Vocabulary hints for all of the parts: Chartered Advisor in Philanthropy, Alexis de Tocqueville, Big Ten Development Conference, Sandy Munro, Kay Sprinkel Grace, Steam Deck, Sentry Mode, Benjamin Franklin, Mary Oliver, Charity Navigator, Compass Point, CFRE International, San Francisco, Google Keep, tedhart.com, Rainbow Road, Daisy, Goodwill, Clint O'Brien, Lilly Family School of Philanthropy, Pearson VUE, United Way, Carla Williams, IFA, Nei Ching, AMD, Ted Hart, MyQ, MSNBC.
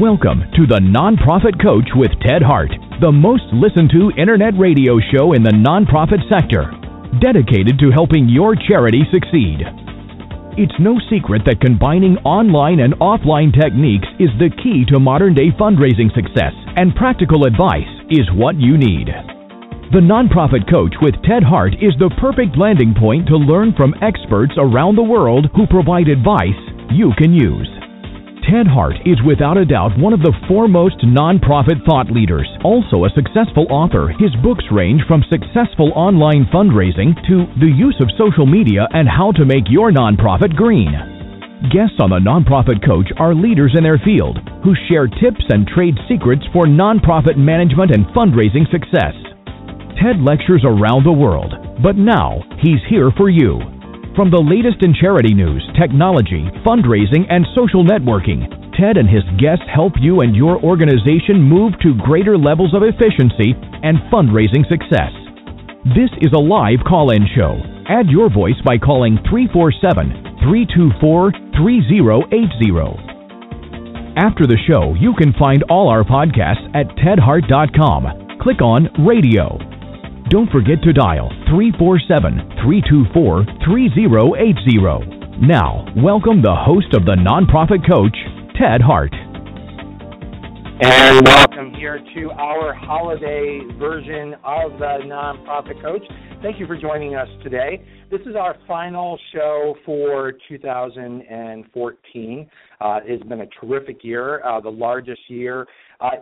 Welcome to The Nonprofit Coach with Ted Hart, the most listened to internet radio show in the nonprofit sector, dedicated to helping your charity succeed. It's no secret that combining online and offline techniques is the key to modern-day fundraising success, and practical advice is what you need. The Nonprofit Coach with Ted Hart is the perfect landing point to learn from experts around the world who provide advice you can use. Ted Hart is without a doubt one of the foremost nonprofit thought leaders. Also a successful author, his books range from successful online fundraising to the use of social media and how to make your nonprofit green. Guests on The Nonprofit Coach are leaders in their field who share tips and trade secrets for nonprofit management and fundraising success. Ted lectures around the world, but now he's here for you. From the latest in charity news, technology, fundraising, and social networking, Ted and his guests help you and your organization move to greater levels of efficiency and fundraising success. This is a live call-in show. Add your voice by calling 347-324-3080. After the show, you can find all our podcasts at tedhart.com. Click on Radio. Don't forget to dial 347-324-3080. Now, welcome the host of The Nonprofit Coach, Ted Hart. And welcome here to our holiday version of The Nonprofit Coach. Thank you for joining us today. This is our final show for 2014. It has been a terrific year, the largest year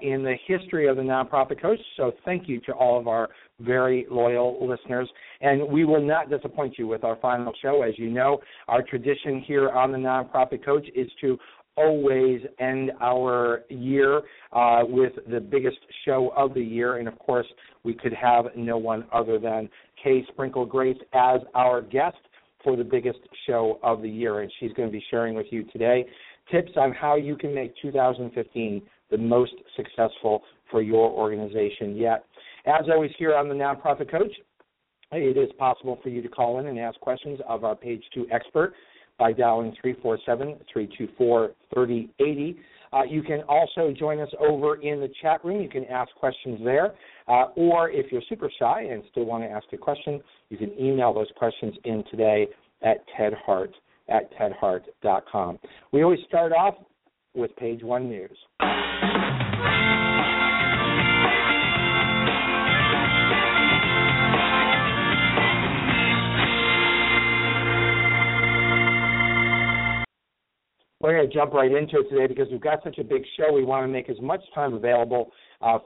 in the history of The Nonprofit Coach. So thank you to all of our very loyal listeners. And we will not disappoint you with our final show. As you know, our tradition here on The Nonprofit Coach is to always end our year with the biggest show of the year. And, of course, we could have no one other than Kay Sprinkel Grace as our guest for the biggest show of the year. And she's going to be sharing with you today tips on how you can make 2015 the most successful for your organization yet. As always here on The Nonprofit Coach, it is possible for you to call in and ask questions of our Page 2 expert by dialing 347-324-3080. You can also join us over in the chat room. You can ask questions there. Or if you're super shy and still want to ask a question, you can email those questions in today at tedhart at tedhart.com. We always start off with Page 1 News. We're going to jump right into it today because we've got such a big show. We want to make as much time available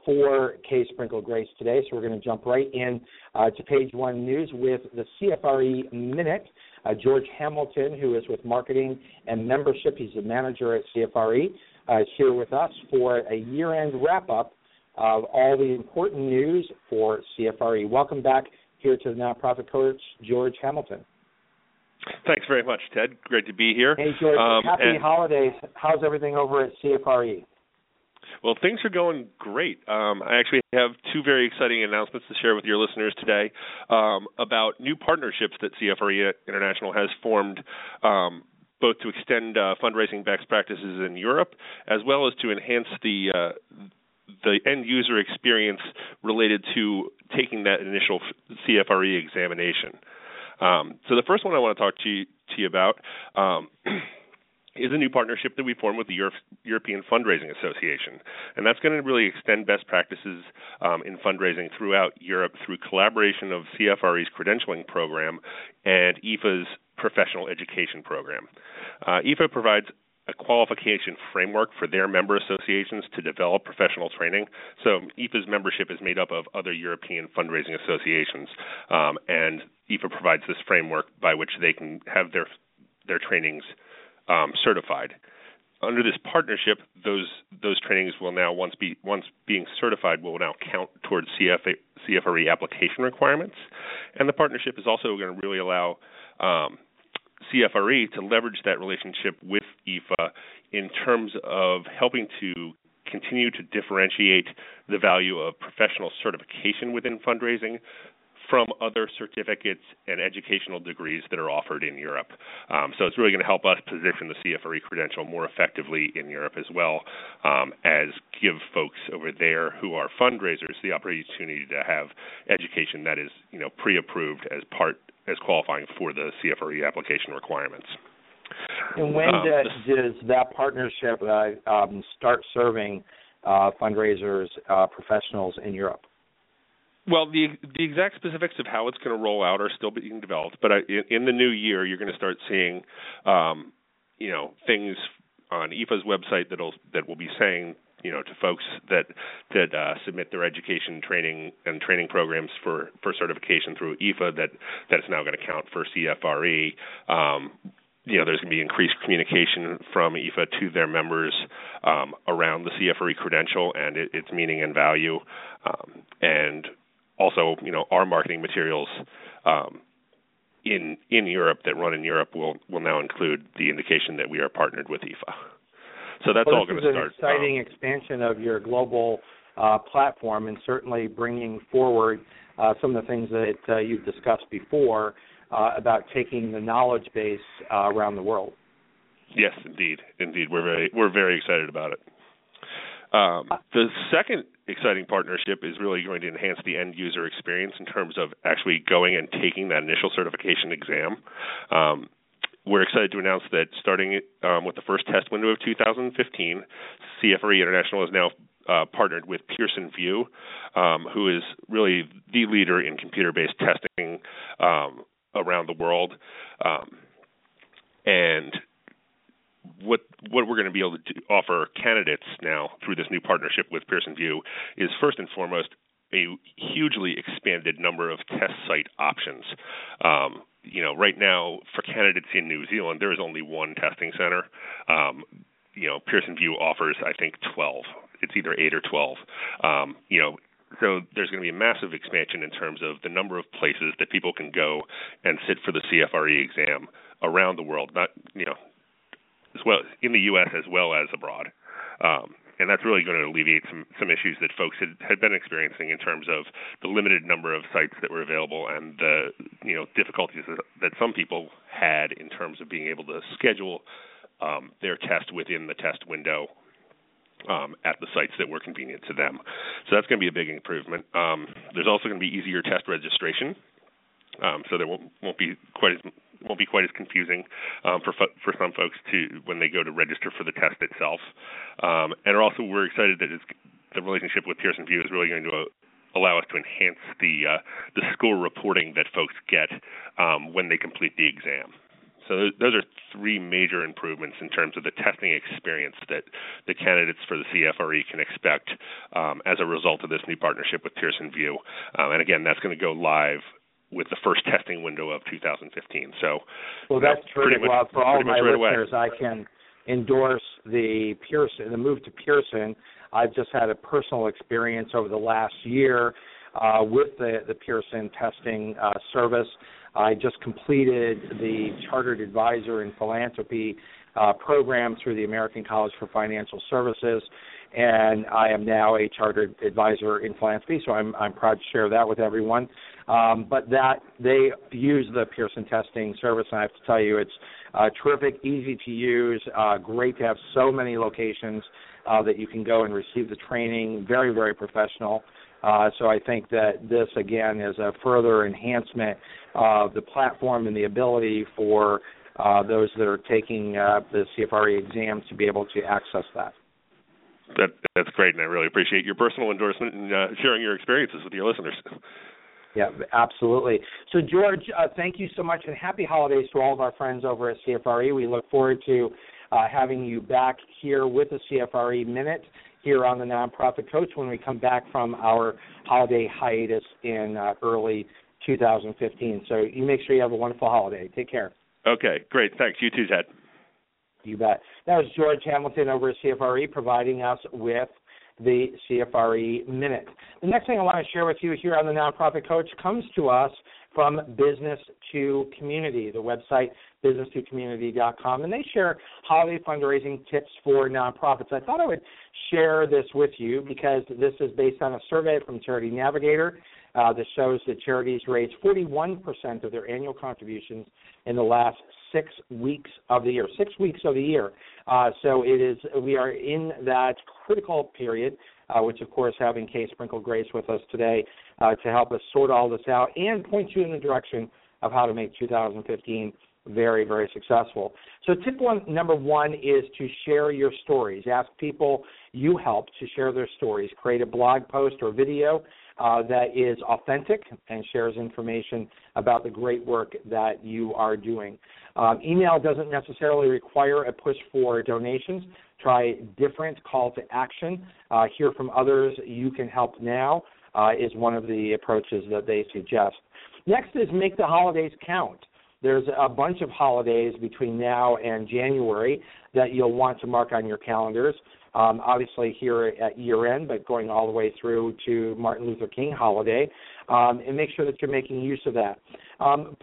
for Kay Sprinkel Grace today, so we're going to jump right in to Page 1 News with the CFRE Minute. George Hamilton, who is with marketing and membership, he's the manager at CFRE, is here with us for a year-end wrap-up of all the important news for CFRE. Welcome back here to the Nonprofit Coach, George Hamilton. Thanks very much, Ted. Great to be here. Hey, George. Happy holidays. How's everything over at CFRE? Well, things are going great. I actually have two very exciting announcements to share with your listeners today about new partnerships that CFRE International has formed, both to extend fundraising best practices in Europe as well as to enhance the end-user experience related to taking that initial CFRE examination. So the first one I want to talk to you about is a new partnership that we formed with the European Fundraising Association. And that's going to really extend best practices in fundraising throughout Europe through collaboration of CFRE's credentialing program and IFA's professional education program. IFA provides a qualification framework for their member associations to develop professional training. So IFA's membership is made up of other European fundraising associations, and IFA provides this framework by which they can have their their trainings certified. Under this partnership, those trainings will now, once being certified, will now count towards CFRE application requirements. And the partnership is also going to really allow CFRE to leverage that relationship with IFA in terms of helping to continue to differentiate the value of professional certification within fundraising from other certificates and educational degrees that are offered in Europe. So it's really going to help us position the CFRE credential more effectively in Europe as well, as give folks over there who are fundraisers the opportunity to have education that is, pre-approved as qualifying for the CFRE application requirements. And when does that partnership start serving fundraisers, professionals in Europe? Well, the exact specifics of how it's going to roll out are still being developed, but in the new year, you're going to start seeing, things on IFA's website that will be saying, to folks that submit their education training programs for certification through IFA that's now going to count for CFRE. There's going to be increased communication from IFA to their members around the CFRE credential and its meaning and value, and also, our marketing materials in Europe that run in Europe will now include the indication that we are partnered with IFA. So that's all going to start. This is an exciting expansion of your global platform, and certainly bringing forward some of the things that you've discussed before about taking the knowledge base around the world. Yes, indeed, we're very excited about it. The second exciting partnership is really going to enhance the end-user experience in terms of actually going and taking that initial certification exam. We're excited to announce that starting with the first test window of 2015, CFRE International is now partnered with Pearson VUE, who is really the leader in computer-based testing around the world. And what we're going to be able to offer candidates now through this new partnership with Pearson VUE is, first and foremost, a hugely expanded number of test site options. Right now, for candidates in New Zealand, there is only one testing center. Pearson VUE offers, I think, 12. It's either 8 or 12. So there's going to be a massive expansion in terms of the number of places that people can go and sit for the CFRE exam around the world, not as well in the U.S. as well as abroad, and that's really going to alleviate some issues that folks had been experiencing in terms of the limited number of sites that were available and the difficulties that some people had in terms of being able to schedule their test within the test window at the sites that were convenient to them. So that's going to be a big improvement. There's also going to be easier test registration, so there won't be quite as confusing for some folks to when they go to register for the test itself. We're excited that the relationship with Pearson VUE is really going to allow us to enhance the score reporting that folks get when they complete the exam. So those are three major improvements in terms of the testing experience that the candidates for the CFRE can expect as a result of this new partnership with Pearson VUE. And again, that's going to go live with the first testing window of 2015. So, well, that's terrific. Well, for all of my listeners, I can endorse the move to Pearson. I've just had a personal experience over the last year with the Pearson testing service. I just completed the Chartered Advisor in Philanthropy program through the American College for Financial Services, and I am now a Chartered Advisor in Philanthropy, so I'm proud to share that with everyone. But that they use the Pearson testing service, and I have to tell you, it's terrific, easy to use, great to have so many locations that you can go and receive the training, very, very professional. So I think that this, again, is a further enhancement of the platform and the ability for those that are taking the CFRE exam to be able to access that. That's great, and I really appreciate your personal endorsement and sharing your experiences with your listeners. Yeah, absolutely. So, George, thank you so much, and happy holidays to all of our friends over at CFRE. We look forward to having you back here with the CFRE Minute here on the Nonprofit Coach when we come back from our holiday hiatus in early 2015. So you make sure you have a wonderful holiday. Take care. Okay, great. Thanks. You too, Ted. You bet. That was George Hamilton over at CFRE providing us with the CFRE Minute. The next thing I want to share with you here on the Nonprofit Coach comes to us from Business to Community, the website businesstocommunity.com, and they share holiday fundraising tips for nonprofits. I thought I would share this with you because this is based on a survey from Charity Navigator that shows that charities raised 41% of their annual contributions in the last 6 weeks of the year. 6 weeks of the year. So it is. We are in that critical period, which, of course, having Kay Sprinkel Grace with us today to help us sort all this out and point you in the direction of how to make 2015 very, very successful. So tip number one is to share your stories. Ask people you help to share their stories. Create a blog post or video that is authentic and shares information about the great work that you are doing. Email doesn't necessarily require a push for donations. Try different call to action. Hear from others. You can help now is one of the approaches that they suggest. Next is make the holidays count. There's a bunch of holidays between now and January that you'll want to mark on your calendars, obviously here at year end, but going all the way through to Martin Luther King holiday, and make sure that you're making use of that.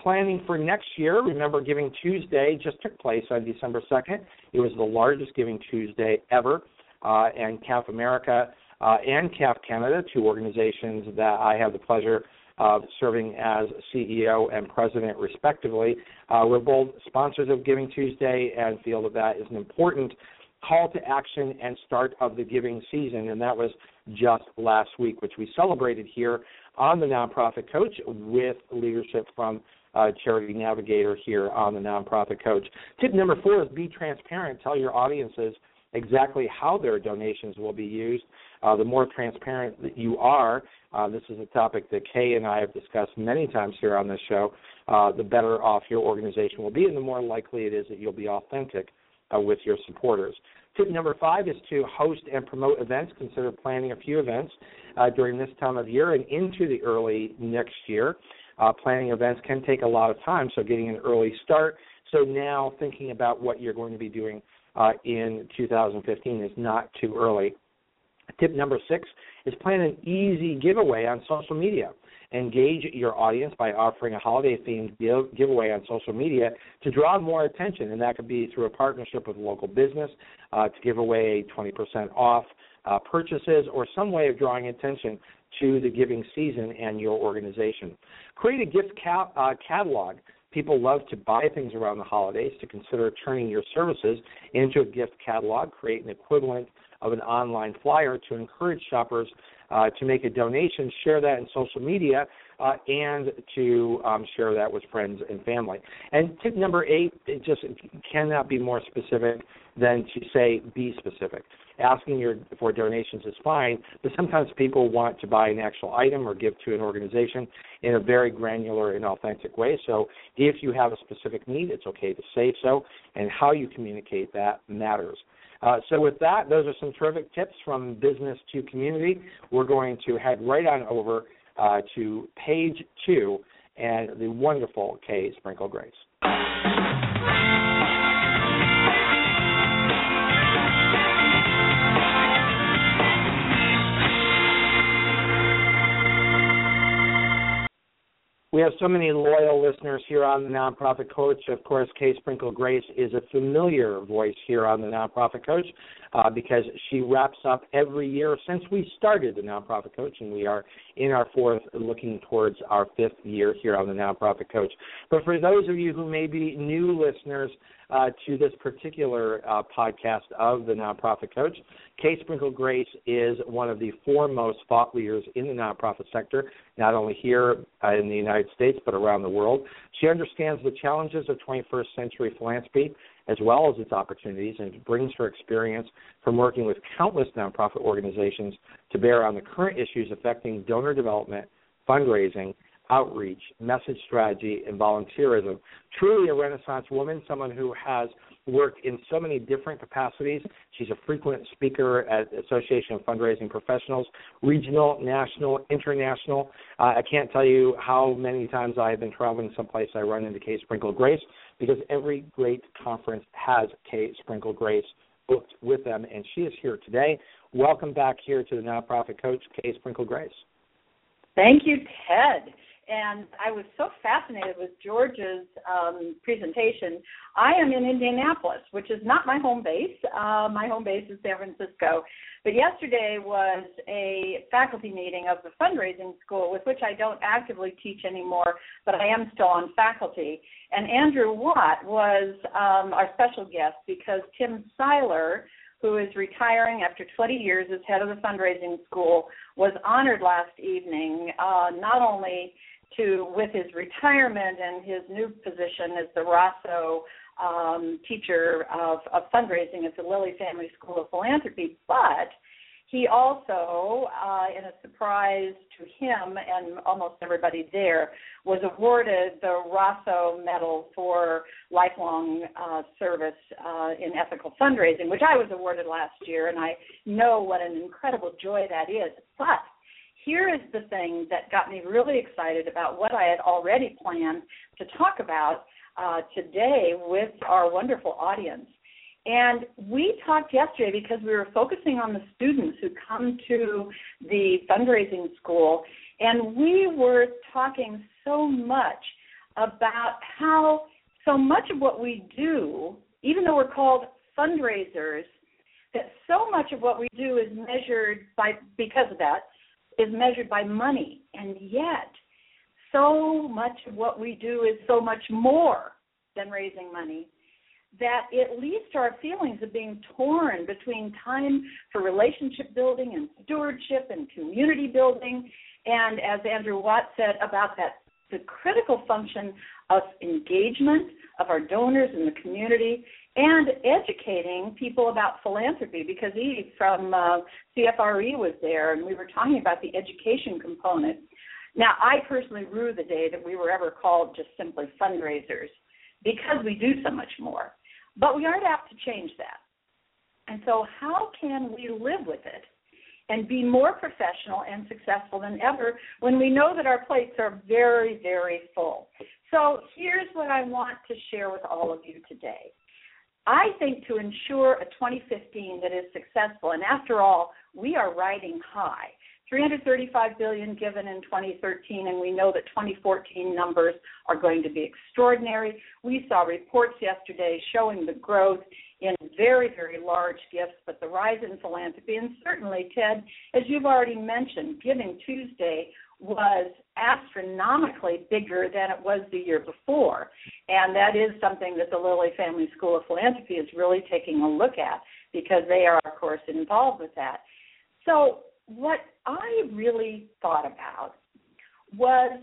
Planning for next year, remember Giving Tuesday just took place on December 2nd. It was the largest Giving Tuesday ever, and CAF America and CAF Canada, two organizations that I have the pleasure of serving as CEO and president, respectively. We're both sponsors of Giving Tuesday and feel that that is an important call to action and start of the giving season, and that was just last week, which we celebrated here on the Nonprofit Coach with leadership from Charity Navigator here on the Nonprofit Coach. Tip number four is be transparent. Tell your audiences exactly how their donations will be used. The more transparent that you are, this is a topic that Kay and I have discussed many times here on this show, the better off your organization will be and the more likely it is that you'll be authentic with your supporters. Tip number five is to host and promote events. Consider planning a few events during this time of year and into the early next year. Planning events can take a lot of time, so getting an early start. So now thinking about what you're going to be doing in 2015 is not too early. Tip number six is plan an easy giveaway on social media. Engage your audience by offering a holiday-themed giveaway on social media to draw more attention, and that could be through a partnership with a local business to give away 20% off purchases or some way of drawing attention to the giving season and your organization. Create a gift catalog. People love to buy things around the holidays, so consider turning your services into a gift catalog. Create an equivalent of an online flyer to encourage shoppers to make a donation, share that in social media, and to share that with friends and family. And tip number eight, it just cannot be more specific than to say be specific. Asking for donations is fine, but sometimes people want to buy an actual item or give to an organization in a very granular and authentic way. So if you have a specific need, it's okay to say so, and how you communicate that matters. So with that, those are some terrific tips from Business to Community. We're going to head right on over to page two and the wonderful Kay Sprinkel Grace. We have so many loyal listeners here on the Nonprofit Coach. Of course, Kay Sprinkel Grace is a familiar voice here on the Nonprofit Coach because she wraps up every year since we started the Nonprofit Coach, and we are in our fourth, looking towards our fifth year here on the Nonprofit Coach. But for those of you who may be new listeners to this particular podcast of the Nonprofit Coach, Kay Sprinkel Grace is one of the foremost thought leaders in the nonprofit sector, not only here in the United States but around the world. She understands the challenges of 21st century philanthropy as well as its opportunities, and brings her experience from working with countless nonprofit organizations to bear on the current issues affecting donor development, fundraising, outreach, message strategy, and volunteerism. Truly a Renaissance woman, someone who has worked in so many different capacities. She's a frequent speaker at Association of Fundraising Professionals, regional, national, international. I can't tell you how many times I have been traveling someplace I run into Kay Sprinkel Grace because every great conference has Kay Sprinkel Grace booked with them, and she is here today. Welcome back here to the Nonprofit Coach, Kay Sprinkel Grace. Thank you, Ted. And I was so fascinated with George's presentation. I am in Indianapolis, which is not my home base. My home base is San Francisco. But yesterday was a faculty meeting of the fundraising school, with which I don't actively teach anymore, but I am still on faculty. And Andrew Watt was our special guest because Tim Seiler, who is retiring after 20 years as head of the fundraising school, was honored last evening, not only with his retirement and his new position as the Rosso teacher of fundraising at the Lilly Family School of Philanthropy, but he also, in a surprise to him and almost everybody there, was awarded the Rosso Medal for lifelong service in ethical fundraising, which I was awarded last year, and I know what an incredible joy that is. But here is the thing that got me really excited about what I had already planned to talk about today with our wonderful audience. And we talked yesterday because we were focusing on the students who come to the fundraising school, and we were talking so much about how so much of what we do, even though we're called fundraisers, that so much of what we do is measured by, because of that, is measured by money. And yet, so much of what we do is so much more than raising money, that it leads to our feelings of being torn between time for relationship building and stewardship and community building, and as Andrew Watt said about that, the critical function of engagement of our donors in the community and educating people about philanthropy, because Eve from CFRE was there, and we were talking about the education component. Now, I personally rue the day that we were ever called just simply fundraisers, because we do so much more. But we aren't apt to change that. And so how can we live with it and be more professional and successful than ever when we know that our plates are very, very full? So here's what I want to share with all of you today. I think to ensure a 2015 that is successful, and after all, we are riding high. $335 billion given in 2013, and we know that 2014 numbers are going to be extraordinary. We saw reports yesterday showing the growth in very, very large gifts, but the rise in philanthropy, and certainly, Ted, as you've already mentioned, Giving Tuesday was astronomically bigger than it was the year before, and that is something that the Lilly Family School of Philanthropy is really taking a look at because they are, of course, involved with that. So what I really thought about was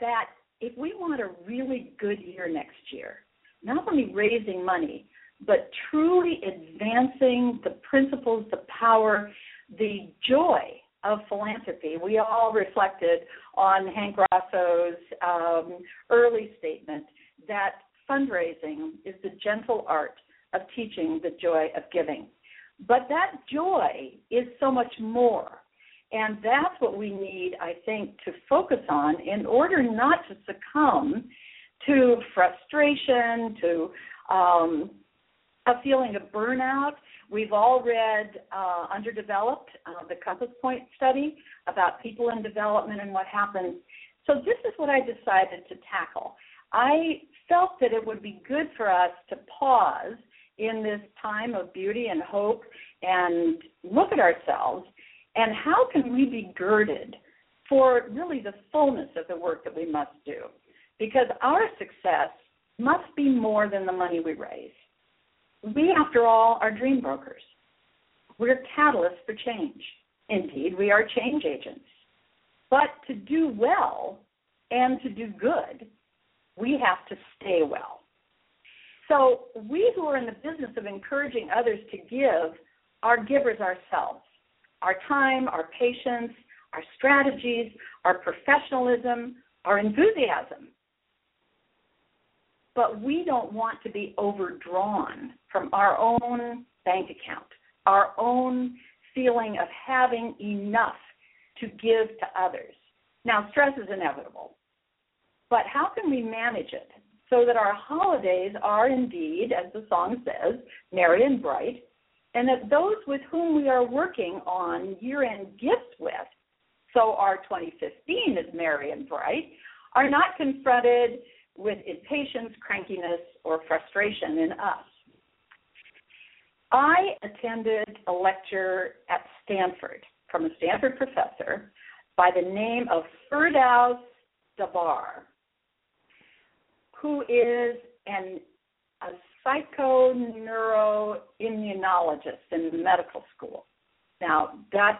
that if we want a really good year next year, not only raising money, but truly advancing the principles, the power, the joy of philanthropy. We all reflected on Hank Rosso's early statement that fundraising is the gentle art of teaching the joy of giving. But that joy is so much more. And that's what we need, I think, to focus on in order not to succumb to frustration, to a feeling of burnout. We've all read Underdeveloped, the Compass Point study, about people in development and what happens. So this is what I decided to tackle. I felt that it would be good for us to pause in this time of beauty and hope and look at ourselves and how can we be girded for really the fullness of the work that we must do, because our success must be more than the money we raise. We, after all, are dream brokers. We're catalysts for change. Indeed, we are change agents. But to do well and to do good, we have to stay well. So we who are in the business of encouraging others to give are givers ourselves. Our time, our patience, our strategies, our professionalism, our enthusiasm. But we don't want to be overdrawn from our own bank account, our own feeling of having enough to give to others. Now, stress is inevitable, but how can we manage it so that our holidays are indeed, as the song says, merry and bright, and that those with whom we are working on year-end gifts with, so our 2015 is merry and bright, are not confronted with impatience, crankiness, or frustration in us. I attended a lecture at Stanford from a Stanford professor by the name of Firdaus Dhabhar, who is a psychoneuroimmunologist in the medical school. Now, the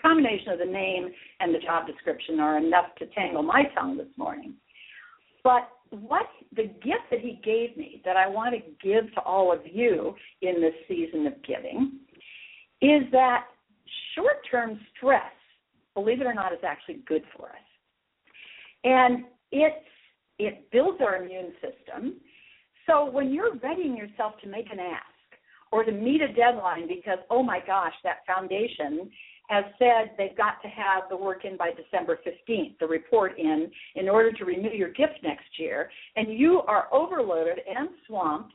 combination of the name and the job description are enough to tangle my tongue this morning. But what the gift that he gave me that I want to give to all of you in this season of giving is that short-term stress, believe it or not, is actually good for us. And it builds our immune system. So when you're readying yourself to make an ask or to meet a deadline because, oh, my gosh, that foundation has said they've got to have the work in by December 15th, the report in order to renew your gift next year, and you are overloaded and swamped,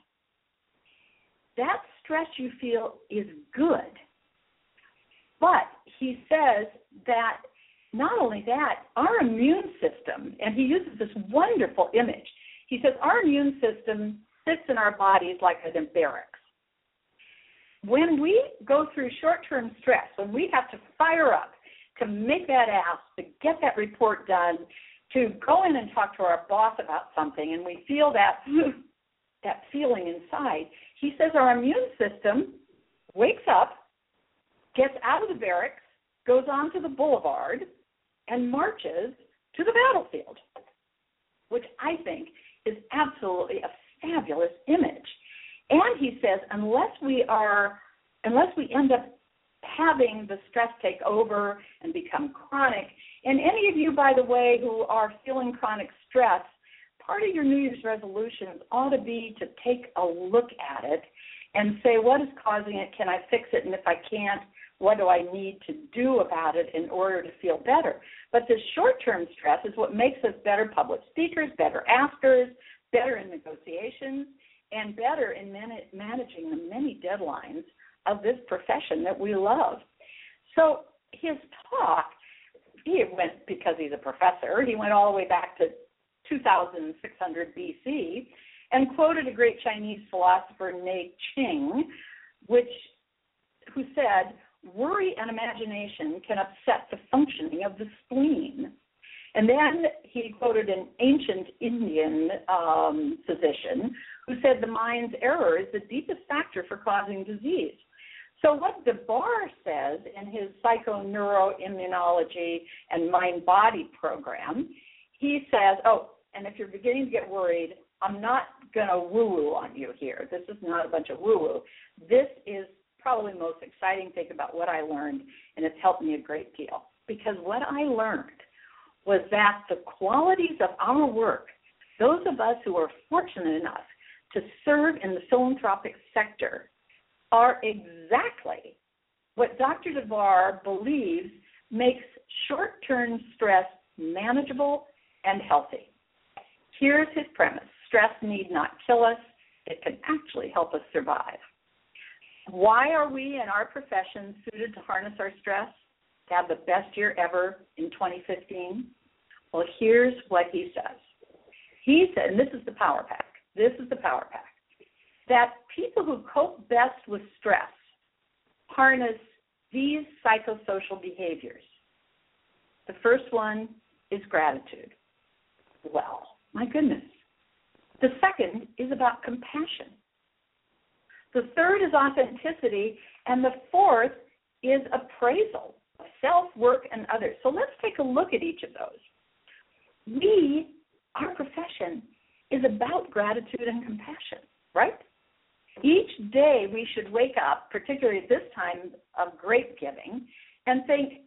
that stress you feel is good. But he says that not only that, our immune system, and he uses this wonderful image, he says our immune system sits in our bodies like an barracks. When we go through short-term stress, when we have to fire up to make that ask, to get that report done, to go in and talk to our boss about something, and we feel that feeling inside, he says our immune system wakes up, gets out of the barracks, goes onto the boulevard, and marches to the battlefield, which I think is absolutely a fabulous image. And he says, unless we end up having the stress take over and become chronic, and any of you, by the way, who are feeling chronic stress, part of your New Year's resolutions ought to be to take a look at it and say, what is causing it? Can I fix it? And if I can't, what do I need to do about it in order to feel better? But this short-term stress is what makes us better public speakers, better askers, better in negotiations, and better in managing the many deadlines of this profession that we love. So his talk, because he's a professor, he went all the way back to 2600 BC and quoted a great Chinese philosopher, Nei Ching, who said, worry and imagination can upset the functioning of the spleen. And then he quoted an ancient Indian physician who said the mind's error is the deepest factor for causing disease. So what Dhabhar says in his psychoneuroimmunology and mind-body program, he says, oh, and if you're beginning to get worried, I'm not going to woo-woo on you here. This is not a bunch of woo-woo. This is probably the most exciting thing about what I learned, and it's helped me a great deal. Because what I learned was that the qualities of our work, those of us who are fortunate enough to serve in the philanthropic sector, are exactly what Dr. Dhabhar believes makes short-term stress manageable and healthy. Here's his premise. Stress need not kill us. It can actually help us survive. Why are we in our profession suited to harness our stress? To have the best year ever in 2015? Well, here's what he says. He said, and this is the power pack, that people who cope best with stress harness these psychosocial behaviors. The first one is gratitude. Well, my goodness. The second is about compassion. The third is authenticity, and the fourth is appraisal. Self, work, and others. So let's take a look at each of those. Our profession is about gratitude and compassion, right? Each day we should wake up, particularly at this time of great giving, and think,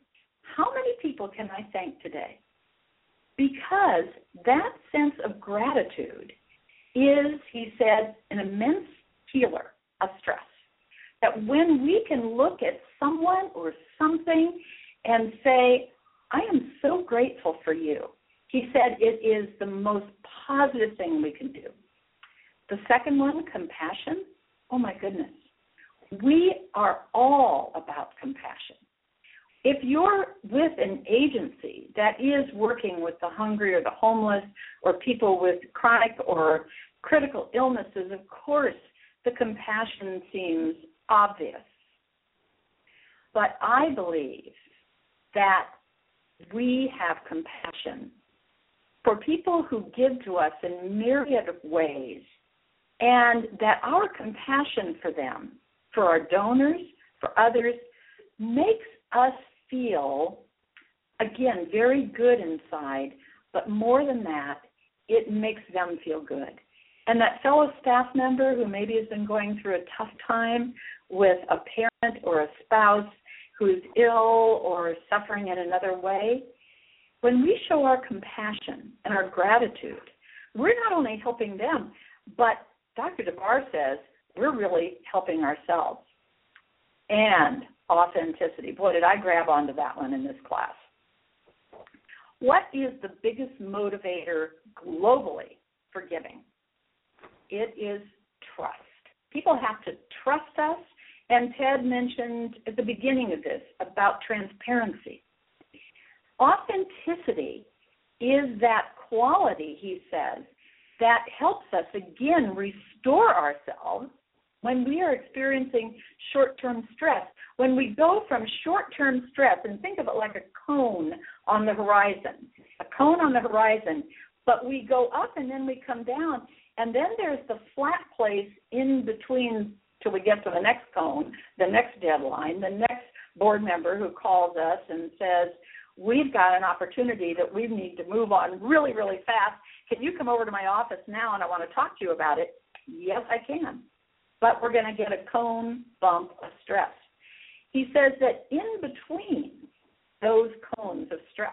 how many people can I thank today? Because that sense of gratitude is, he said, an immense healer of stress. That when we can look at someone or something and say, I am so grateful for you, he said it is the most positive thing we can do. The second one, compassion. Oh, my goodness. We are all about compassion. If you're with an agency that is working with the hungry or the homeless or people with chronic or critical illnesses, of course, the compassion seems obvious. But I believe that we have compassion for people who give to us in myriad of ways, and that our compassion for them, for our donors, for others, makes us feel, again, very good inside, but more than that, it makes them feel good. And that fellow staff member who maybe has been going through a tough time with a parent or a spouse who's ill or suffering in another way, when we show our compassion and our gratitude, we're not only helping them, but Dr. Dhabhar says we're really helping ourselves. And authenticity. Boy, did I grab onto that one in this class. What is the biggest motivator globally for giving? It is trust. People have to trust us, and Ted mentioned at the beginning of this about transparency. Authenticity is that quality, he says, that helps us, again, restore ourselves when we are experiencing short-term stress. When we go from short-term stress, and think of it like a cone on the horizon, but we go up and then we come down, and then there's the flat place in between till we get to the next cone, the next deadline, the next board member who calls us and says, we've got an opportunity that we need to move on really, really fast. Can you come over to my office now and I want to talk to you about it? Yes, I can. But we're going to get a cone bump of stress. He says that in between those cones of stress,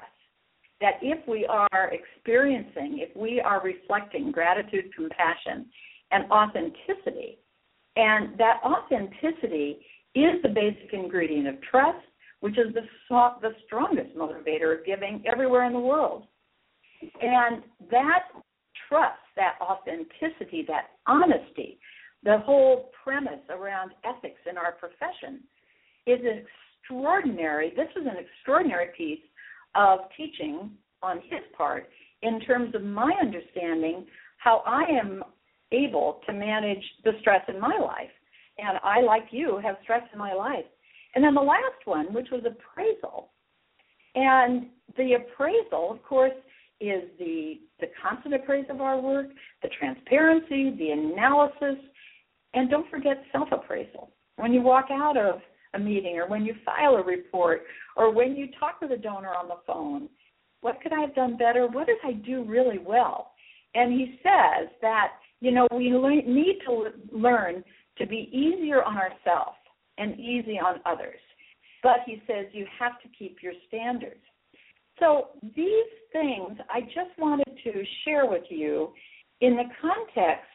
that if we are experiencing, if we are reflecting gratitude, compassion, and authenticity, and that authenticity is the basic ingredient of trust, which is the strongest motivator of giving everywhere in the world. And that trust, that authenticity, that honesty, the whole premise around ethics in our profession is an extraordinary piece of teaching on his part in terms of my understanding how I am able to manage the stress in my life. And I, like you, have stress in my life. And then the last one, which was appraisal. And the appraisal, of course, is the constant appraisal of our work, the transparency, the analysis, and don't forget self-appraisal. When you walk out of a meeting or when you file a report or when you talk with a donor on the phone, what could I have done better? What did I do really well? And he says that, we need to learn to be easier on ourselves and easy on others. But he says you have to keep your standards. So these things I just wanted to share with you in the context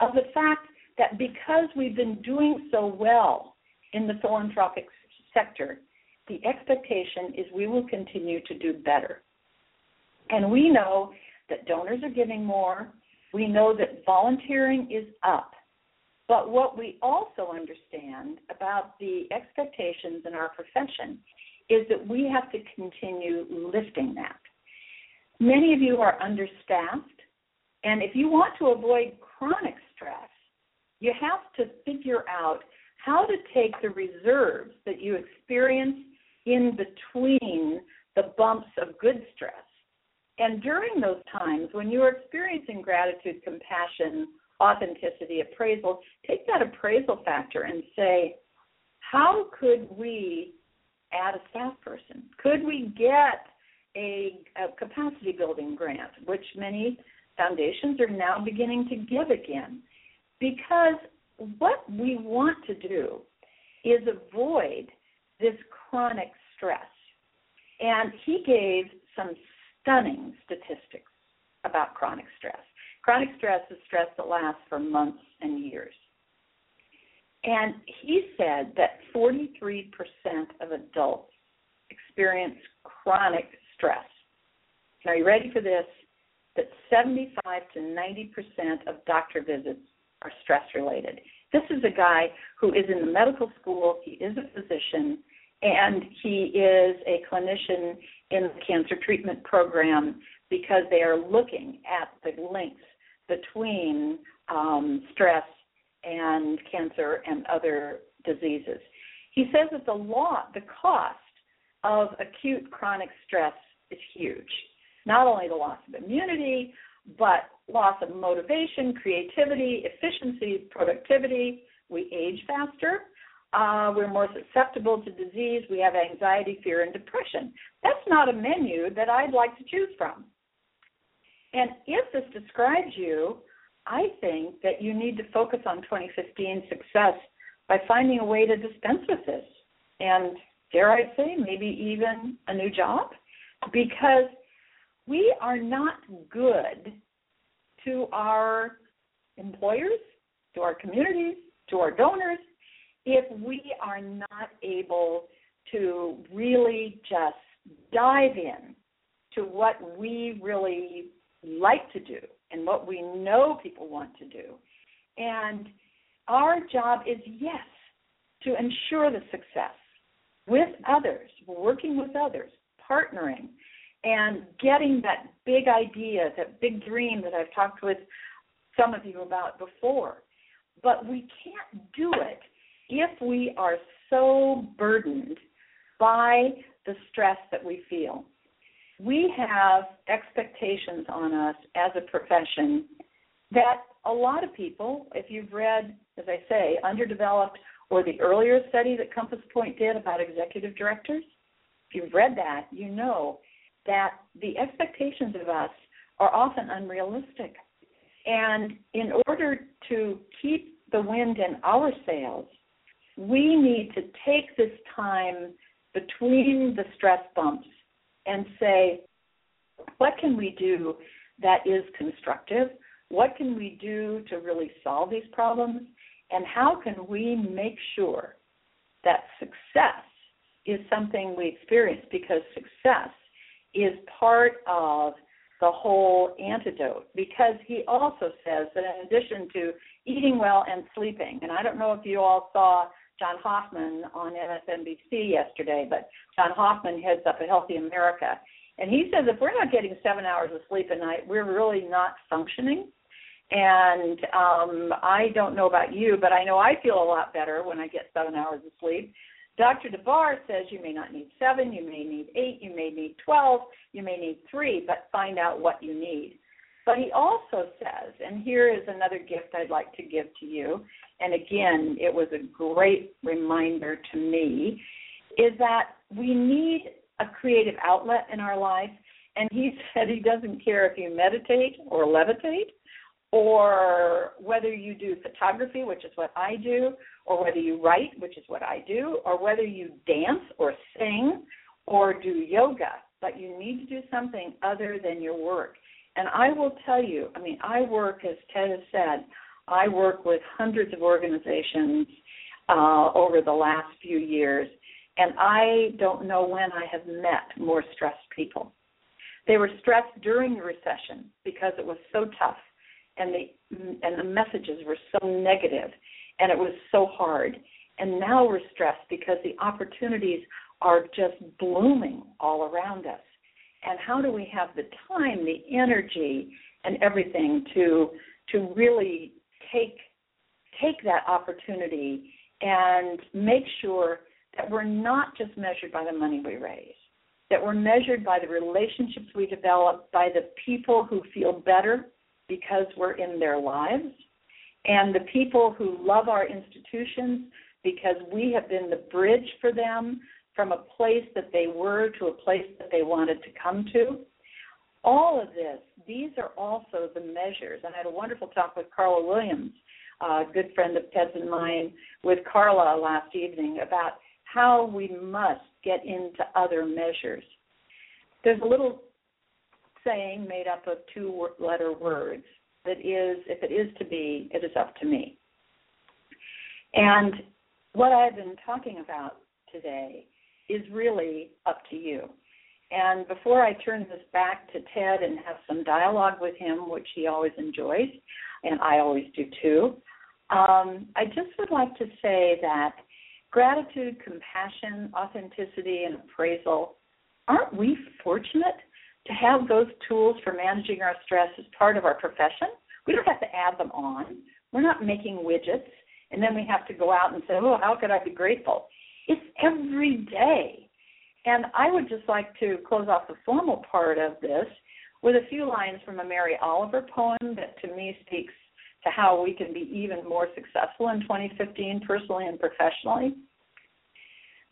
of the fact that because we've been doing so well in the philanthropic sector, the expectation is we will continue to do better. And we know that donors are giving more. We know that volunteering is up. But what we also understand about the expectations in our profession is that we have to continue lifting that. Many of you are understaffed, and if you want to avoid chronic stress, you have to figure out how to take the reserves that you experience in between the bumps of good stress. And during those times when you are experiencing gratitude, compassion, authenticity, appraisal, take that appraisal factor and say, how could we add a staff person? Could we get a capacity building grant, which many foundations are now beginning to give again? Because what we want to do is avoid this chronic stress. And he gave some stunning statistics about chronic stress. Chronic stress is stress that lasts for months and years. And he said that 43% of adults experience chronic stress. Now, are you ready for this? That 75 to 90% of doctor visits are stress-related. This is a guy who is in the medical school, he is a physician, and he is a clinician in the cancer treatment program because they are looking at the links between stress and cancer and other diseases. He says that the cost of acute chronic stress is huge. Not only the loss of immunity, but loss of motivation, creativity, efficiency, productivity. We age faster. We're more susceptible to disease. We have anxiety, fear, and depression. That's not a menu that I'd like to choose from. And if this describes you, I think that you need to focus on 2015 success by finding a way to dispense with this. And dare I say, maybe even a new job, because we are not good to our employers, to our communities, to our donors, if we are not able to really just dive in to what we really like to do and what we know people want to do. And our job is, yes, to ensure the success with others, working with others, partnering, and getting that big idea, that big dream that I've talked with some of you about before. But we can't do it if we are so burdened by the stress that we feel. We have expectations on us as a profession that a lot of people, if you've read, as I say, Underdeveloped or the earlier study that Compass Point did about executive directors, if you've read that, you know that the expectations of us are often unrealistic. And in order to keep the wind in our sails, we need to take this time between the stress bumps and say, what can we do that is constructive? What can we do to really solve these problems? And how can we make sure that success is something we experience? Because success is part of the whole antidote, because he also says that in addition to eating well and sleeping, and I don't know if you all saw John Hoffman on MSNBC yesterday, but John Hoffman heads up a Healthy America, and he says if we're not getting 7 hours of sleep a night, we're really not functioning. And I don't know about you, but I know I feel a lot better when I get 7 hours of sleep. Dr. Dhabhar says you may not need 7, you may need 8, you may need 12, you may need 3, but find out what you need. But he also says, and here is another gift I'd like to give to you, and again, it was a great reminder to me, is that we need a creative outlet in our life. And he said he doesn't care if you meditate or levitate, or whether you do photography, which is what I do, or whether you write, which is what I do, or whether you dance or sing or do yoga, but you need to do something other than your work. And I will tell you, I mean, I work, as Ted has said, I work with hundreds of organizations over the last few years, and I don't know when I have met more stressed people. They were stressed during the recession because it was so tough. And the messages were so negative, and it was so hard. And now we're stressed because the opportunities are just blooming all around us. And how do we have the time, the energy, and everything to really take that opportunity and make sure that we're not just measured by the money we raise, that we're measured by the relationships we develop, by the people who feel better because we're in their lives, and the people who love our institutions because we have been the bridge for them from a place that they were to a place that they wanted to come to. All of this, these are also the measures. And I had a wonderful talk with Carla Williams, a good friend of Ted's and mine, with Carla last evening about how we must get into other measures. There's a little saying made up of two-letter words that is, if it is to be, it is up to me. And what I've been talking about today is really up to you. And before I turn this back to Ted and have some dialogue with him, which he always enjoys, and I always do too, I just would like to say that gratitude, compassion, authenticity, and appraisal, aren't we fortunate to have those tools for managing our stress as part of our profession? We don't have to add them on. We're not making widgets, and then we have to go out and say, oh, how could I be grateful? It's every day. And I would just like to close off the formal part of this with a few lines from a Mary Oliver poem that to me speaks to how we can be even more successful in 2015, personally and professionally.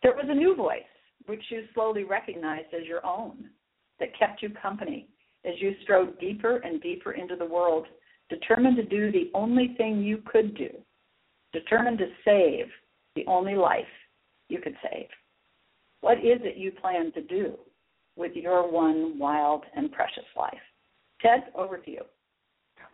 There was a new voice, which you slowly recognized as your own, that kept you company as you strode deeper and deeper into the world, determined to do the only thing you could do, determined to save the only life you could save. What is it you plan to do with your one wild and precious life? Ted, over to you.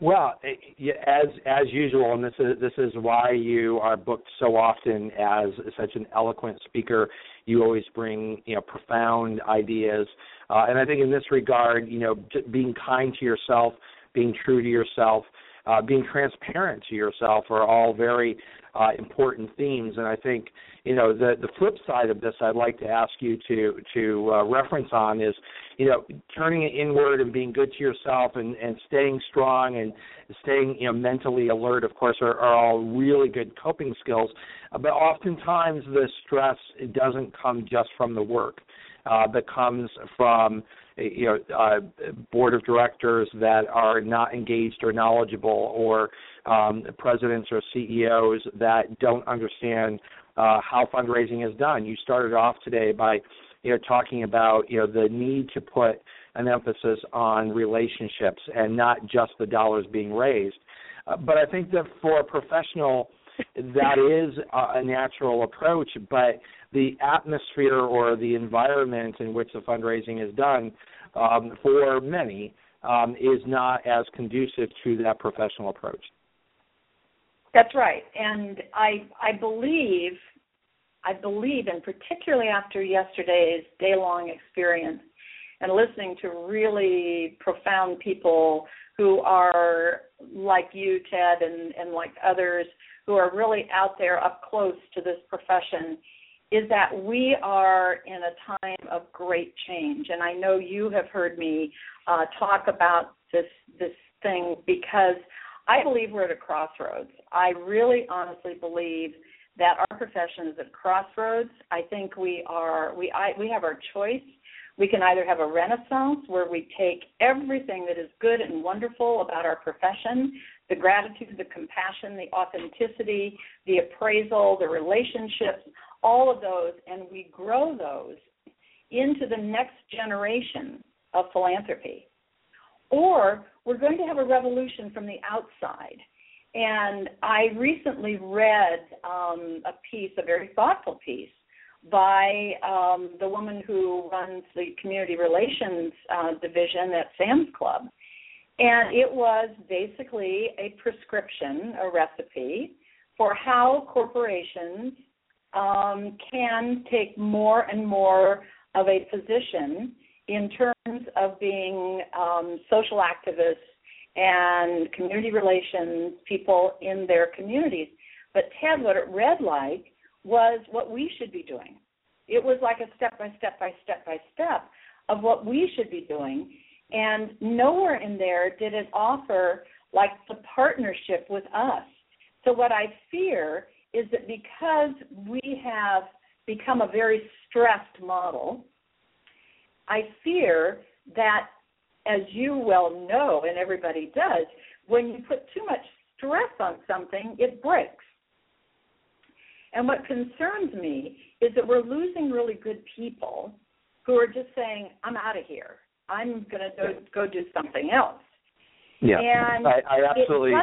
Well, as usual, and this is why you are booked so often as such an eloquent speaker. You always bring profound ideas, and I think in this regard, being kind to yourself, being true to yourself, being transparent to yourself are all very important themes. And I think the flip side of this, I'd like to ask you to reference on is turning it inward and being good to yourself and staying strong and staying mentally alert. Of course, are all really good coping skills, but oftentimes the stress doesn't come just from the work. That comes from board of directors that are not engaged or knowledgeable, or presidents or CEOs that don't understand how fundraising is done. You started off today by talking about the need to put an emphasis on relationships and not just the dollars being raised. But I think that for a professional, that is a natural approach, but the atmosphere or the environment in which the fundraising is done for many is not as conducive to that professional approach. That's right. And I believe, and particularly after yesterday's day-long experience and listening to really profound people who are like you, Ted, and like others, who are really out there up close to this profession, is that we are in a time of great change. And I know you have heard me talk about this thing, because I believe we're at a crossroads. I really honestly believe that our profession is at crossroads. I think we have our choice. We can either have a renaissance where we take everything that is good and wonderful about our profession, the gratitude, the compassion, the authenticity, the appraisal, the relationships, all of those, and we grow those into the next generation of philanthropy. Or we're going to have a revolution from the outside. And I recently read a very thoughtful piece, by the woman who runs the community relations division at Sam's Club. And it was basically a prescription, a recipe, for how corporations can take more and more of a position in terms of being social activists and community relations people in their communities. But Ted, what it read like was what we should be doing. It was like a step by step of what we should be doing. And nowhere in there did it offer like the partnership with us. So what I fear is that because we have become a very stressed model, I fear that, as you well know, and everybody does, when you put too much stress on something, it breaks. And what concerns me is that we're losing really good people who are just saying, I'm out of here. I'm going to go do something else. Yeah, and I absolutely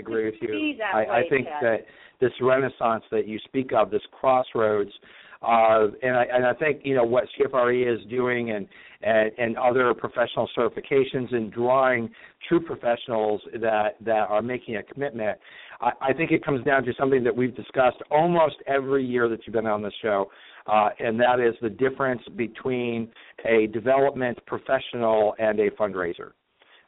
agree with you. I think that this renaissance that you speak of, this crossroads, and I think what CFRE is doing and other professional certifications in drawing true professionals that are making a commitment. I think it comes down to something that we've discussed almost every year that you've been on the show, and that is the difference between a development professional and a fundraiser.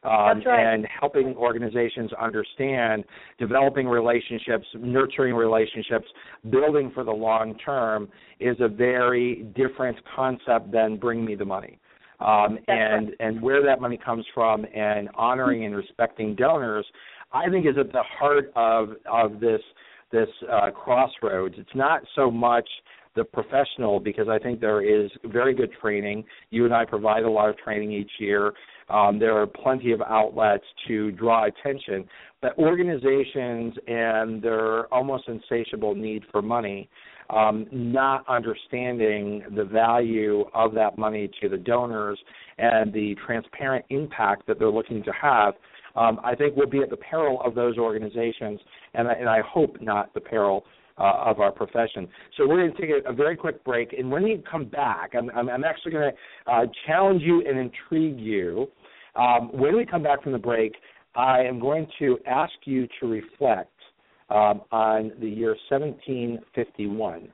That's right. And helping organizations understand, developing relationships, nurturing relationships, building for the long term is a very different concept than bring me the money. And where that money comes from and honoring and respecting donors, I think, is at the heart of this crossroads. It's not so much the professional, because I think there is very good training. You and I provide a lot of training each year. There are plenty of outlets to draw attention. But organizations and their almost insatiable need for money, not understanding the value of that money to the donors and the transparent impact that they're looking to have, I think will be at the peril of those organizations, and I hope not the peril of our profession. So we're going to take a very quick break, and when you come back, I'm actually going to challenge you and intrigue you. When we come back from the break, I am going to ask you to reflect on the year 1751,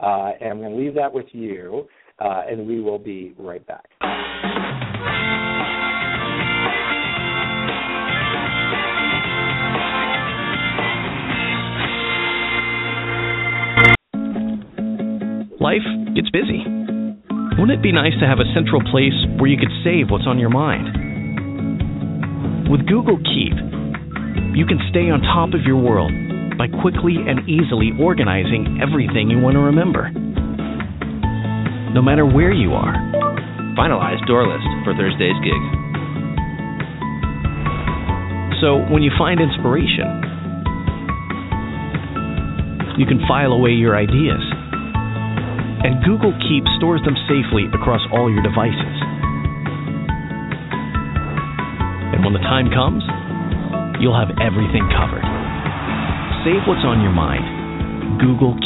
and I'm going to leave that with you, and we will be right back. Life gets busy. Wouldn't it be nice to have a central place where you could save what's on your mind? With Google Keep, you can stay on top of your world by quickly and easily organizing everything you want to remember, no matter where you are. Finalize door list for Thursday's gig. So when you find inspiration, you can file away your ideas. And Google Keep stores them safely across all your devices. And when the time comes, you'll have everything covered. Save what's on your mind. Google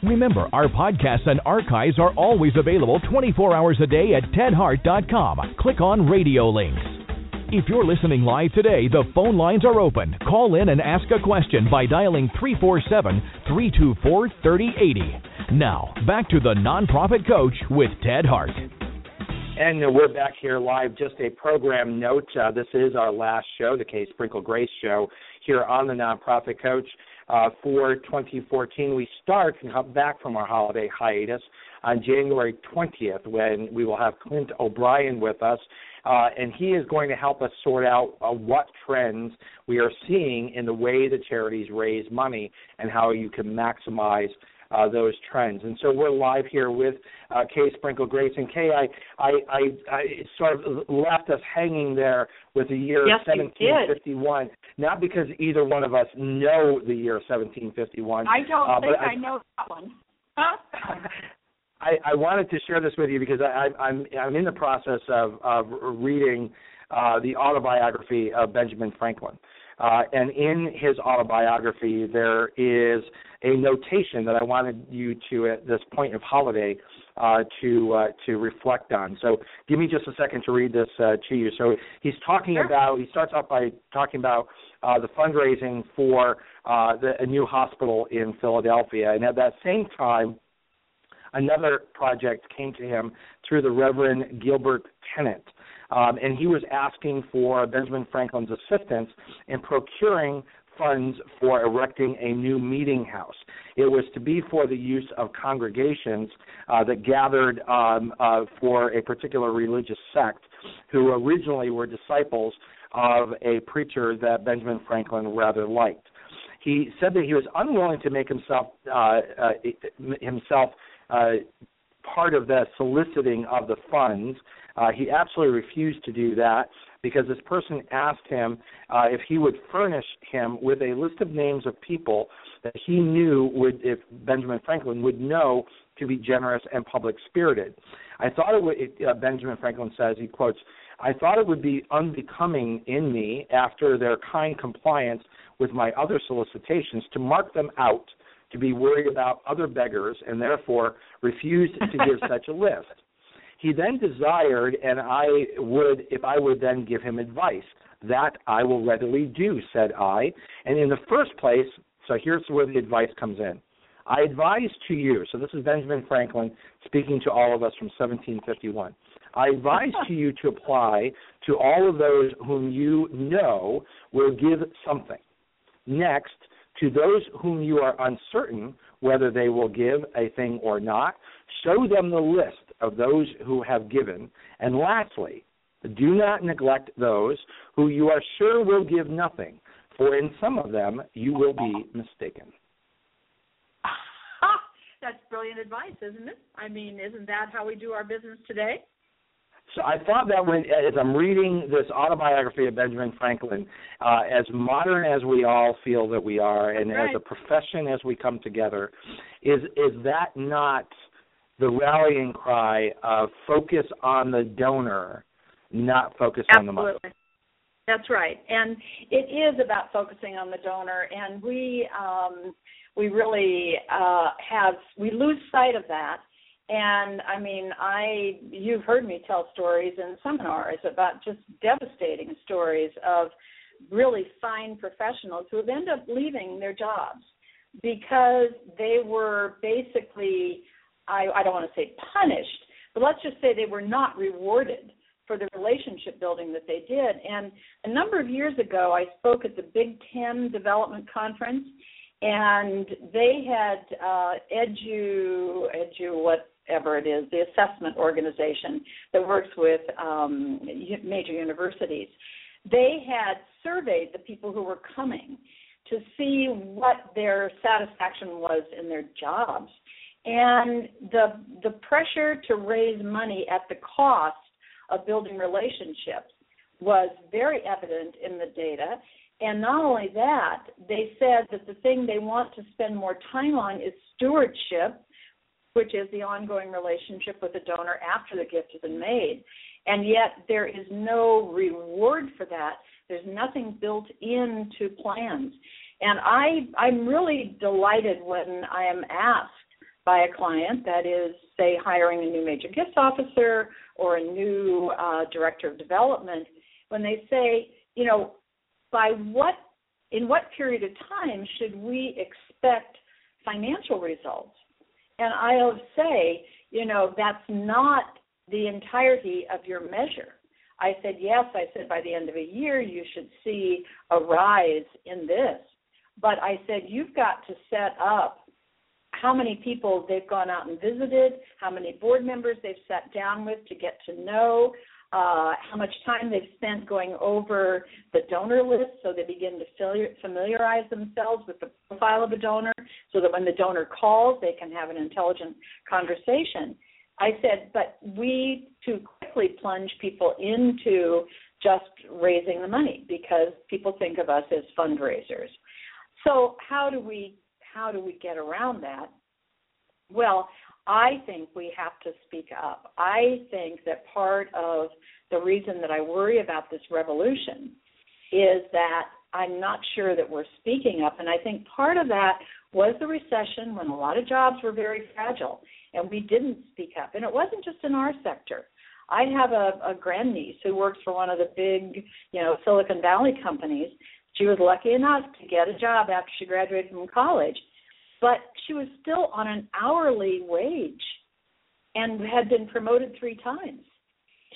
Keep. Remember, our podcasts and archives are always available 24 hours a day at tedhart.com. Click on Radio Links. If you're listening live today, the phone lines are open. Call in and ask a question by dialing 347-324-3080. Now, back to The Nonprofit Coach with Ted Hart. And we're back here live. Just a program note, this is our last show, the Kay Sprinkel Grace Show, here on The Nonprofit Coach for 2014. We start and come back from our holiday hiatus on January 20th, when we will have Clint O'Brien with us. And he is going to help us sort out what trends we are seeing in the way the charities raise money and how you can maximize those trends. And so we're live here with Kay Sprinkel Grace. And Kay, I sort of left us hanging there with the year 1751, not because either one of us know the year 1751. I don't think I know that one. Huh? I wanted to share this with you because I'm in the process of reading the autobiography of Benjamin Franklin. And in his autobiography, there is a notation that I wanted you to, at this point of holiday, to reflect on. So give me just a second to read this to you. So he's talking about, he starts off by talking about the fundraising for a new hospital in Philadelphia. And at that same time, another project came to him through the Reverend Gilbert Tennant, and he was asking for Benjamin Franklin's assistance in procuring funds for erecting a new meeting house. It was to be for the use of congregations that gathered for a particular religious sect who originally were disciples of a preacher that Benjamin Franklin rather liked. He said that he was unwilling to make himself part of the soliciting of the funds. He absolutely refused to do that because this person asked him if he would furnish him with a list of names of people that he knew would, if Benjamin Franklin would know, to be generous and public-spirited. I thought it would, Benjamin Franklin says, he quotes, "I thought it would be unbecoming in me, after their kind compliance with my other solicitations, to mark them out to be worried about other beggars, and therefore refused to give such a list. He then desired, and I would, if I would then give him advice. That I will readily do, said I. And in the first place," so here's where the advice comes in, "I advise to you," so this is Benjamin Franklin speaking to all of us from 1751, I advise you to apply to all of those whom you know will give something. Next, to those whom you are uncertain whether they will give a thing or not, show them the list of those who have given. And lastly, do not neglect those who you are sure will give nothing, for in some of them you will be mistaken. That's brilliant advice, isn't it? I mean, isn't that how we do our business today? So I thought that when, as I'm reading this autobiography of Benjamin Franklin, as modern as we all feel that we are, and right, as a profession as we come together, is that not the rallying cry of focus on the donor, not focus Absolutely. On the money? That's right. And it is about focusing on the donor, and we lose sight of that. And, I mean, you've heard me tell stories in seminars about just devastating stories of really fine professionals who have ended up leaving their jobs because they were basically, I don't want to say punished, but let's just say they were not rewarded for the relationship building that they did. And a number of years ago, I spoke at the Big Ten Development Conference, and they had whatever it is, the assessment organization that works with major universities. They had surveyed the people who were coming to see what their satisfaction was in their jobs. And the pressure to raise money at the cost of building relationships was very evident in the data. And not only that, they said that the thing they want to spend more time on is stewardship, which is the ongoing relationship with the donor after the gift has been made. And yet there is no reward for that. There's nothing built into plans. And I'm really delighted when I am asked by a client, that is, say, hiring a new major gifts officer or a new director of development, when they say, you know, in what period of time should we expect financial results? And I'll say, you know, that's not the entirety of your measure. I said, yes, by the end of a year you should see a rise in this. But I said, you've got to set up how many people they've gone out and visited, how many board members they've sat down with to get to know, how much time they've spent going over the donor list so they begin to familiarize themselves with the profile of a donor so that when the donor calls, they can have an intelligent conversation. I said, but we too quickly plunge people into just raising the money because people think of us as fundraisers. So how do we get around that? Well, I think we have to speak up. I think that part of the reason that I worry about this revolution is that I'm not sure that we're speaking up. And I think part of that was the recession when a lot of jobs were very fragile and we didn't speak up. And it wasn't just in our sector. I have a grandniece who works for one of the big, Silicon Valley companies. She was lucky enough to get a job after she graduated from college. But she was still on an hourly wage and had been promoted 3 times.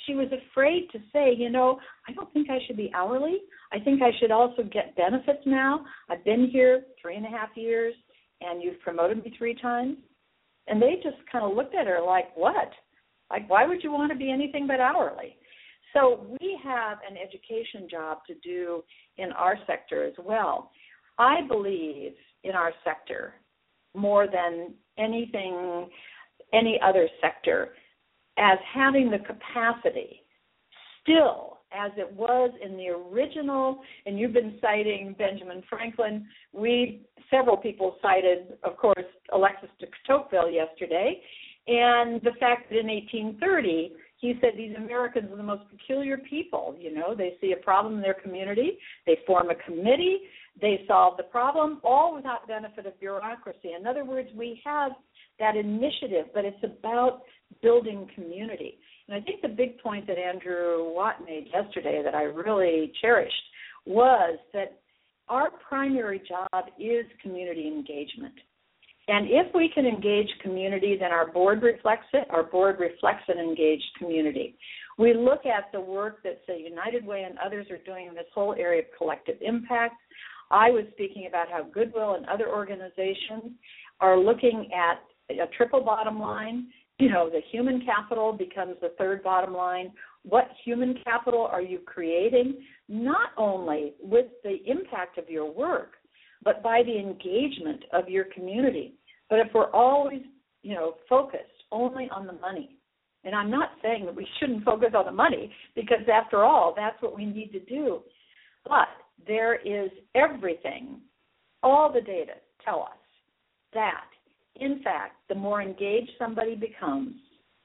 She was afraid to say, I don't think I should be hourly. I think I should also get benefits now. I've been here 3.5 years, and you've promoted me 3 times. And they just kind of looked at her like, what? Like, why would you want to be anything but hourly? So we have an education job to do in our sector as well. I believe in our sector, more than any other sector, as having the capacity still, as it was in the original, and you've been citing Benjamin Franklin. Several people cited, of course, Alexis de Tocqueville yesterday, and the fact that in 1830, he said these Americans are the most peculiar people. They see a problem in their community, they form a committee, they solve the problem, all without benefit of bureaucracy. In other words, we have that initiative, but it's about building community. And I think the big point that Andrew Watt made yesterday that I really cherished was that our primary job is community engagement. And if we can engage community, then our board reflects it. Our board reflects an engaged community. We look at the work that, say, United Way and others are doing in this whole area of collective impact. I was speaking about how Goodwill and other organizations are looking at a triple bottom line. You know, the human capital becomes the third bottom line. What human capital are you creating? Not only with the impact of your work, but by the engagement of your community. But if we're always, you know, focused only on the money, and I'm not saying that we shouldn't focus on the money, because after all, that's what we need to do. But there is everything, all the data tell us that, in fact, the more engaged somebody becomes,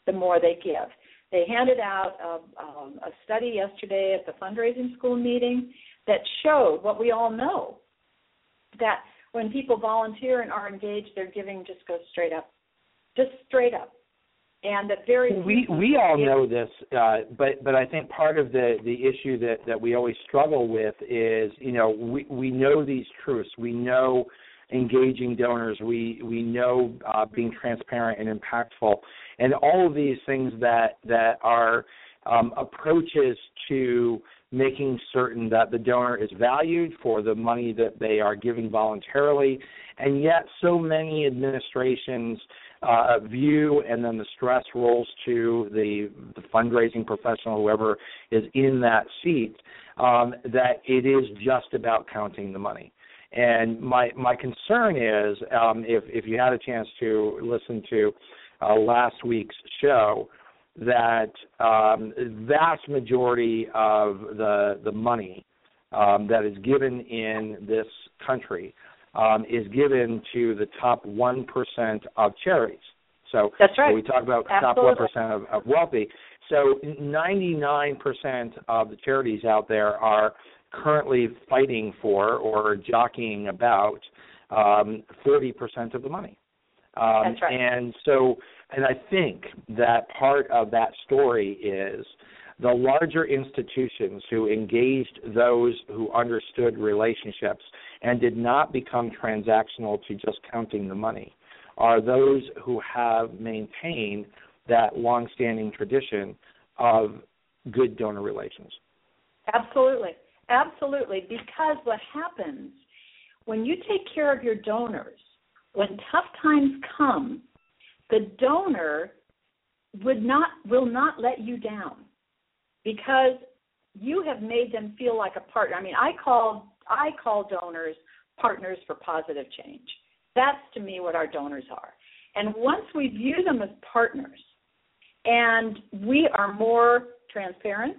the more they give. They handed out a study yesterday at the fundraising school meeting that showed what we all know, that when people volunteer and are engaged, their giving just goes straight up, just straight up. And that very we all know this, but I think part of the issue that we always struggle with is, you know, we know these truths. We know engaging donors. We know being transparent and impactful, and all of these things that are approaches to making certain that the donor is valued for the money that they are giving voluntarily. And yet so many administrations view, and then the stress rolls to the fundraising professional, whoever is in that seat, that it is just about counting the money. And my concern is, if you had a chance to listen to last week's show, that vast majority of the money that is given in this country is given to the top 1% of charities. So that's right. We talk about Absolutely. Top 1% of wealthy. So 99% of the charities out there are currently fighting for or jockeying about 40% of the money. That's right. And I think that part of that story is the larger institutions who engaged those who understood relationships and did not become transactional to just counting the money are those who have maintained that longstanding tradition of good donor relations. Absolutely. Absolutely. Because what happens when you take care of your donors, when tough times come, the donor will not let you down because you have made them feel like a partner. I mean, I call donors partners for positive change. That's to me what our donors are. And once we view them as partners, and we are more transparent,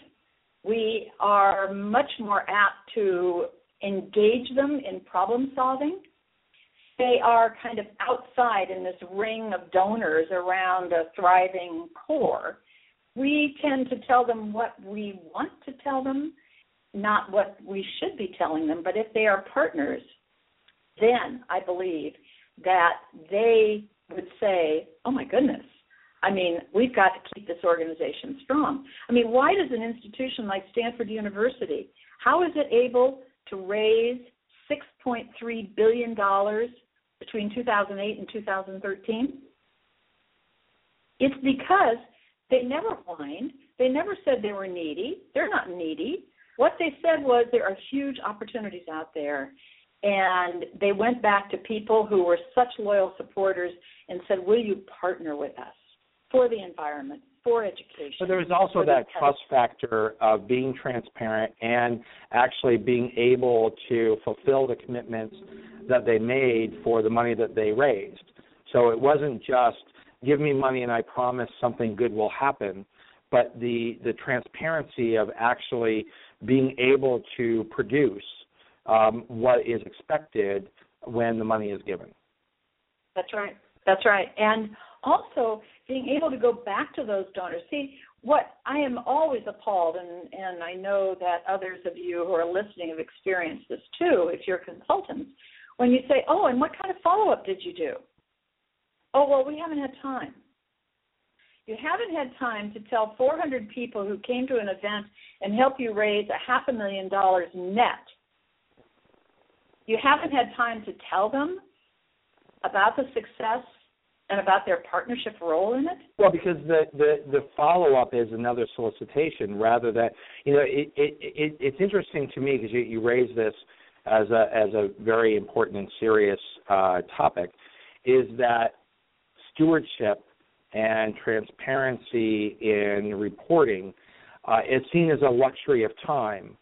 we are much more apt to engage them in problem solving. They are kind of outside in this ring of donors around a thriving core. We tend to tell them what we want to tell them, not what we should be telling them. But if they are partners, then I believe that they would say, oh, my goodness, I mean, we've got to keep this organization strong. I mean, why does an institution like Stanford University, how is it able to raise $6.3 billion between 2008 and 2013? It's because they never whined. They never said they were needy. They're not needy. What they said was there are huge opportunities out there, and they went back to people who were such loyal supporters and said, will you partner with us for the environment, for education? But there's also that trust factor of being transparent and actually being able to fulfill the commitments that they made for the money that they raised. So it wasn't just give me money and I promise something good will happen, but the transparency of actually being able to produce what is expected when the money is given. That's right. That's right. And also being able to go back to those donors. See, what I am always appalled, and I know that others of you who are listening have experienced this too, if you're consultants, when you say, oh, and what kind of follow-up did you do? Oh, well, we haven't had time. You haven't had time to tell 400 people who came to an event and help you raise $500,000 net. You haven't had time to tell them about the success and about their partnership role in it? Well, because the follow-up is another solicitation rather than, you know, it's interesting to me because you raise this as a very important and serious topic, is that stewardship and transparency in reporting is seen as a luxury of time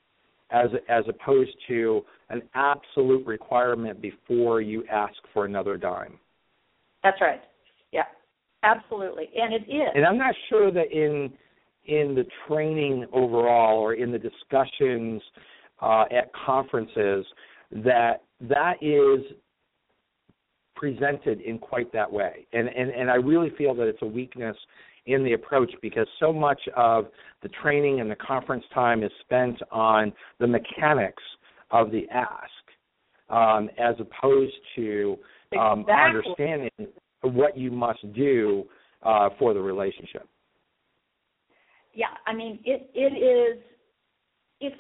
as opposed to an absolute requirement before you ask for another dime. That's right. Yeah, absolutely. And it is. And I'm not sure that in the training overall or in the discussions at conferences that is presented in quite that way. And I really feel that it's a weakness in the approach because so much of the training and the conference time is spent on the mechanics of the ask as opposed to understanding what you must do for the relationship. Yeah, I mean, it's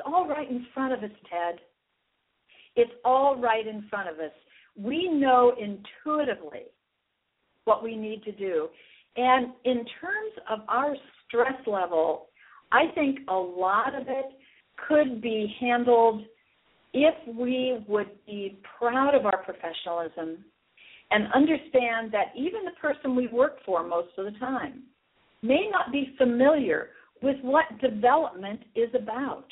all right in front of us, Ted. It's all right in front of us. We know intuitively what we need to do. And in terms of our stress level, I think a lot of it could be handled if we would be proud of our professionalism and understand that even the person we work for most of the time may not be familiar with what development is about.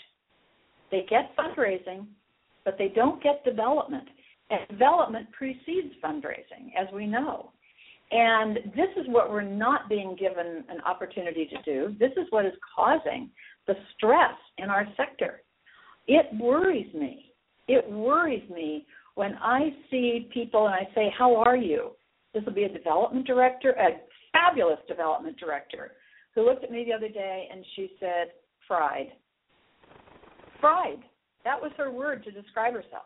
They get fundraising, but they don't get development. And development precedes fundraising, as we know. And this is what we're not being given an opportunity to do. This is what is causing the stress in our sector. It worries me. It worries me when I see people and I say, how are you? This will be a development director, a fabulous development director, who looked at me the other day and she said, fried. Fried. That was her word to describe herself.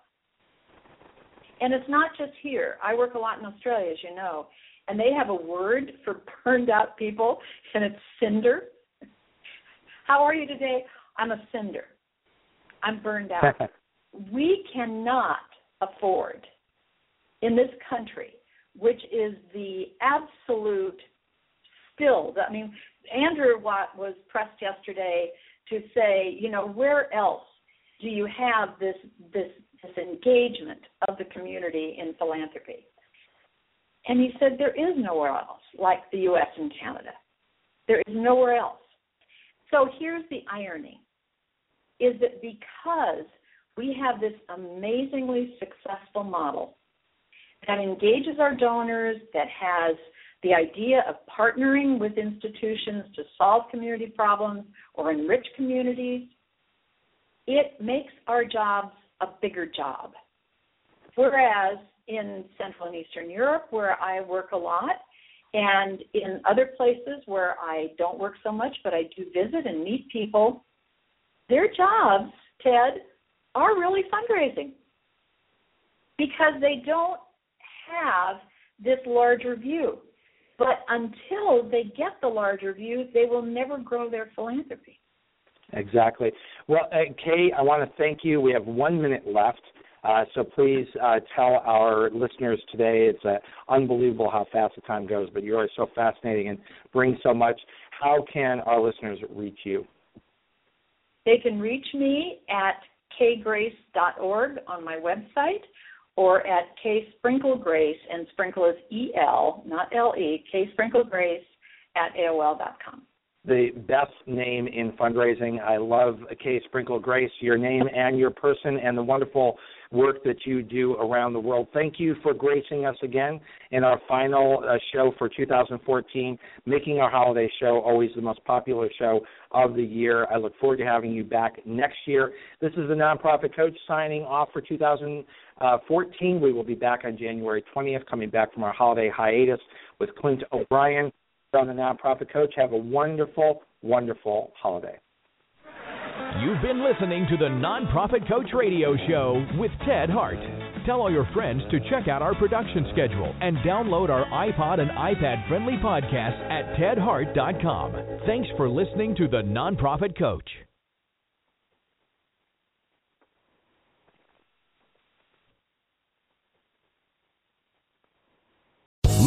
And it's not just here. I work a lot in Australia, as you know, and they have a word for burned out people, and it's cinder. How are you today? I'm a cinder. I'm burned out. We cannot afford in this country, which is the absolute still. I mean, Andrew Watt was pressed yesterday to say, you know, where else do you have this engagement of the community in philanthropy? And he said there is nowhere else like the U.S. and Canada. There is nowhere else. So here's the irony, is that because we have this amazingly successful model that engages our donors, that has the idea of partnering with institutions to solve community problems or enrich communities, it makes our jobs a bigger job. Whereas in Central and Eastern Europe, where I work a lot, and in other places where I don't work so much, but I do visit and meet people, their jobs, Ted, are really fundraising because they don't have this larger view. But until they get the larger view, they will never grow their philanthropy. Exactly. Well, Kay, I want to thank you. We have 1 minute left. So please tell our listeners today, it's unbelievable how fast the time goes, but you are so fascinating and bring so much. How can our listeners reach you? They can reach me at kaygrace.org on my website or at Kay Sprinkel Grace, and Sprinkle is E-L, not L-E, Kay Sprinkel Grace at AOL.com. The best name in fundraising. I love Kay Sprinkel Grace, your name and your person and the wonderful work that you do around the world. Thank you for gracing us again in our final show for 2014, making our holiday show always the most popular show of the year. I look forward to having you back next year. This is the Nonprofit Coach signing off for 2014. We will be back on January 20th, coming back from our holiday hiatus with Clint O'Brien. On the Nonprofit Coach. Have a wonderful, wonderful holiday. You've been listening to the Nonprofit Coach Radio Show with Ted Hart. Tell all your friends to check out our production schedule and download our iPod and iPad-friendly podcast at tedhart.com. Thanks for listening to the Nonprofit Coach.